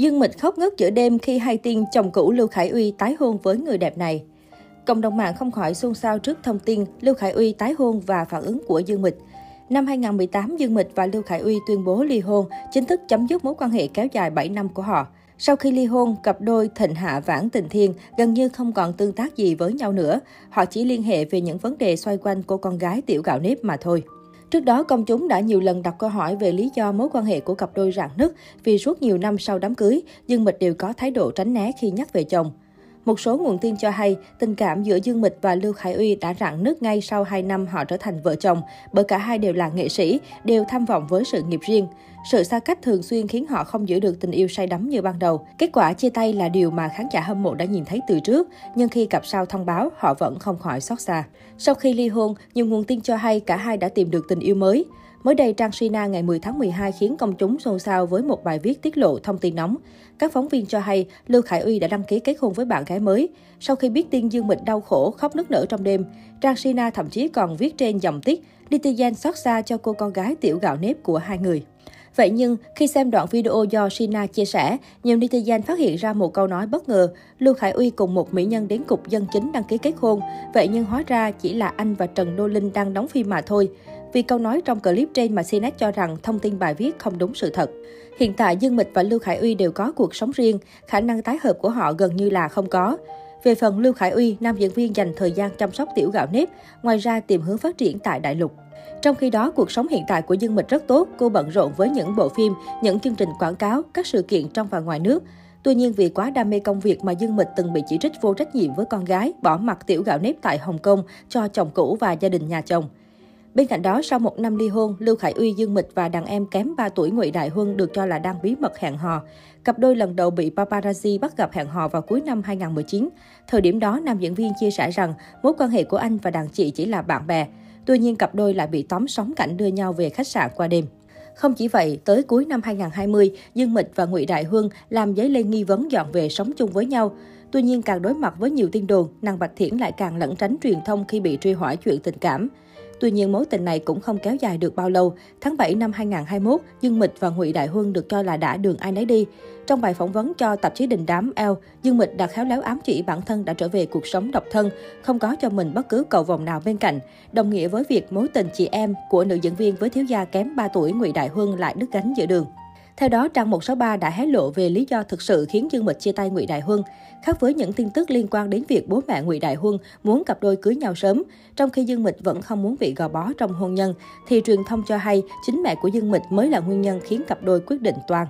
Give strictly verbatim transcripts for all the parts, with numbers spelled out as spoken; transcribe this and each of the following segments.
Dương Mịch khóc ngất giữa đêm khi hay tin chồng cũ Lưu Khải Uy tái hôn với người đẹp này. Cộng đồng mạng không khỏi xôn xao trước thông tin Lưu Khải Uy tái hôn và phản ứng của Dương Mịch. Năm hai không một tám, Dương Mịch và Lưu Khải Uy tuyên bố ly hôn, chính thức chấm dứt mối quan hệ kéo dài bảy năm của họ. Sau khi ly hôn, cặp đôi Thịnh Hạ Vãn Tình Thiên gần như không còn tương tác gì với nhau nữa. Họ chỉ liên hệ về những vấn đề xoay quanh cô con gái tiểu gạo nếp mà thôi. Trước đó, công chúng đã nhiều lần đặt câu hỏi về lý do mối quan hệ của cặp đôi rạn nứt vì suốt nhiều năm sau đám cưới, Dương Mịch đều có thái độ tránh né khi nhắc về chồng. Một số nguồn tin cho hay, tình cảm giữa Dương Mịch và Lưu Khải Uy đã rạn nứt ngay sau hai năm họ trở thành vợ chồng, bởi cả hai đều là nghệ sĩ, đều tham vọng với sự nghiệp riêng. Sự xa cách thường xuyên khiến họ không giữ được tình yêu say đắm như ban đầu. Kết quả chia tay là điều mà khán giả hâm mộ đã nhìn thấy từ trước, nhưng khi cặp sao thông báo, họ vẫn không khỏi xót xa. Sau khi ly hôn, nhiều nguồn tin cho hay cả hai đã tìm được tình yêu mới. Mới đây, trang Sina ngày mười tháng mười hai khiến công chúng xôn xao với một bài viết tiết lộ thông tin nóng. Các phóng viên cho hay, Lưu Khải Uy đã đăng ký kết hôn với bạn gái mới. Sau khi biết tin, Dương Mịch đau khổ, khóc nức nở trong đêm. Trang Sina thậm chí còn viết trên dòng tiết, netizen xót xa cho cô con gái tiểu gạo nếp của hai người. Vậy nhưng, khi xem đoạn video do Sina chia sẻ, nhiều netizen phát hiện ra một câu nói bất ngờ. Lưu Khải Uy cùng một mỹ nhân đến cục dân chính đăng ký kết hôn, vậy nhưng hóa ra chỉ là anh và Trần Đô Linh đang đóng phim mà thôi. Vì câu nói trong clip trên mà Sina cho rằng thông tin bài viết không đúng sự thật. Hiện tại, Dương Mịch và Lưu Khải Uy đều có cuộc sống riêng, khả năng tái hợp của họ gần như là không có. Về phần Lưu Khải Uy, nam diễn viên dành thời gian chăm sóc tiểu gạo nếp, ngoài ra tìm hướng phát triển tại đại lục. Trong khi đó, cuộc sống hiện tại của Dương Mịch rất tốt, cô bận rộn với những bộ phim, những chương trình quảng cáo, các sự kiện trong và ngoài nước. Tuy nhiên, vì quá đam mê công việc mà Dương Mịch từng bị chỉ trích vô trách nhiệm với con gái, bỏ mặc tiểu gạo nếp tại Hồng Kông cho chồng cũ và gia đình nhà chồng. Bên cạnh đó, sau một năm ly hôn, Lưu Khải Uy, Dương Mịch và đàn em kém ba tuổi Ngụy Đại Huân được cho là đang bí mật hẹn hò. Cặp đôi lần đầu bị paparazzi bắt gặp hẹn hò vào cuối năm hai không một chín. Thời điểm đó, nam diễn viên chia sẻ rằng mối quan hệ của anh và đàn chị chỉ là bạn bè. Tuy nhiên, cặp đôi lại bị tóm sóng cảnh đưa nhau về khách sạn qua đêm. Không chỉ vậy, tới cuối năm hai không hai không, Dương Mịch và Ngụy Đại Huân làm dấy lên nghi vấn dọn về sống chung với nhau. Tuy nhiên, càng đối mặt với nhiều tin đồn, Nàng Bạch Thiển lại càng lẩn tránh truyền thông khi bị truy hỏi chuyện tình cảm. Tuy nhiên, mối tình này cũng không kéo dài được bao lâu. Tháng bảy năm hai không hai mốt, Dương Mịch và Ngụy Đại Huân được cho là đã đường ai nấy đi. Trong bài phỏng vấn cho tạp chí đình đám Elle, Dương Mịch đã khéo léo ám chỉ bản thân đã trở về cuộc sống độc thân, không có cho mình bất cứ cầu vồng nào bên cạnh. Đồng nghĩa với việc mối tình chị em của nữ diễn viên với thiếu gia kém ba tuổi Ngụy Đại Huân lại đứt gánh giữa đường. Theo đó, trang một sáu ba đã hé lộ về lý do thực sự khiến Dương Mịch chia tay Ngụy Đại Huân. Khác với những tin tức liên quan đến việc bố mẹ Ngụy Đại Huân muốn cặp đôi cưới nhau sớm, trong khi Dương Mịch vẫn không muốn bị gò bó trong hôn nhân, thì truyền thông cho hay chính mẹ của Dương Mịch mới là nguyên nhân khiến cặp đôi quyết định toan.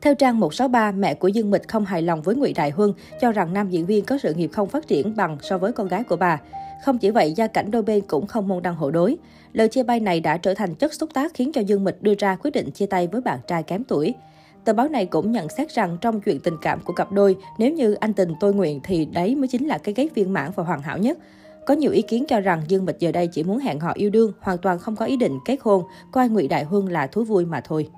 Theo trang một sáu ba, mẹ của Dương Mịch không hài lòng với Ngụy Đại Huân, cho rằng nam diễn viên có sự nghiệp không phát triển bằng so với con gái của bà. Không chỉ vậy, gia cảnh đôi bên cũng không môn đăng hộ đối. Lời chia tay này đã trở thành chất xúc tác khiến cho Dương Mịch đưa ra quyết định chia tay với bạn trai kém tuổi. Tờ báo này cũng nhận xét rằng trong chuyện tình cảm của cặp đôi, nếu như anh tình tôi nguyện thì đấy mới chính là cái kết viên mãn và hoàn hảo nhất. Có nhiều ý kiến cho rằng Dương Mịch giờ đây chỉ muốn hẹn hò yêu đương, hoàn toàn không có ý định kết hôn, coi Ngụy Đại Huân là thú vui mà thôi.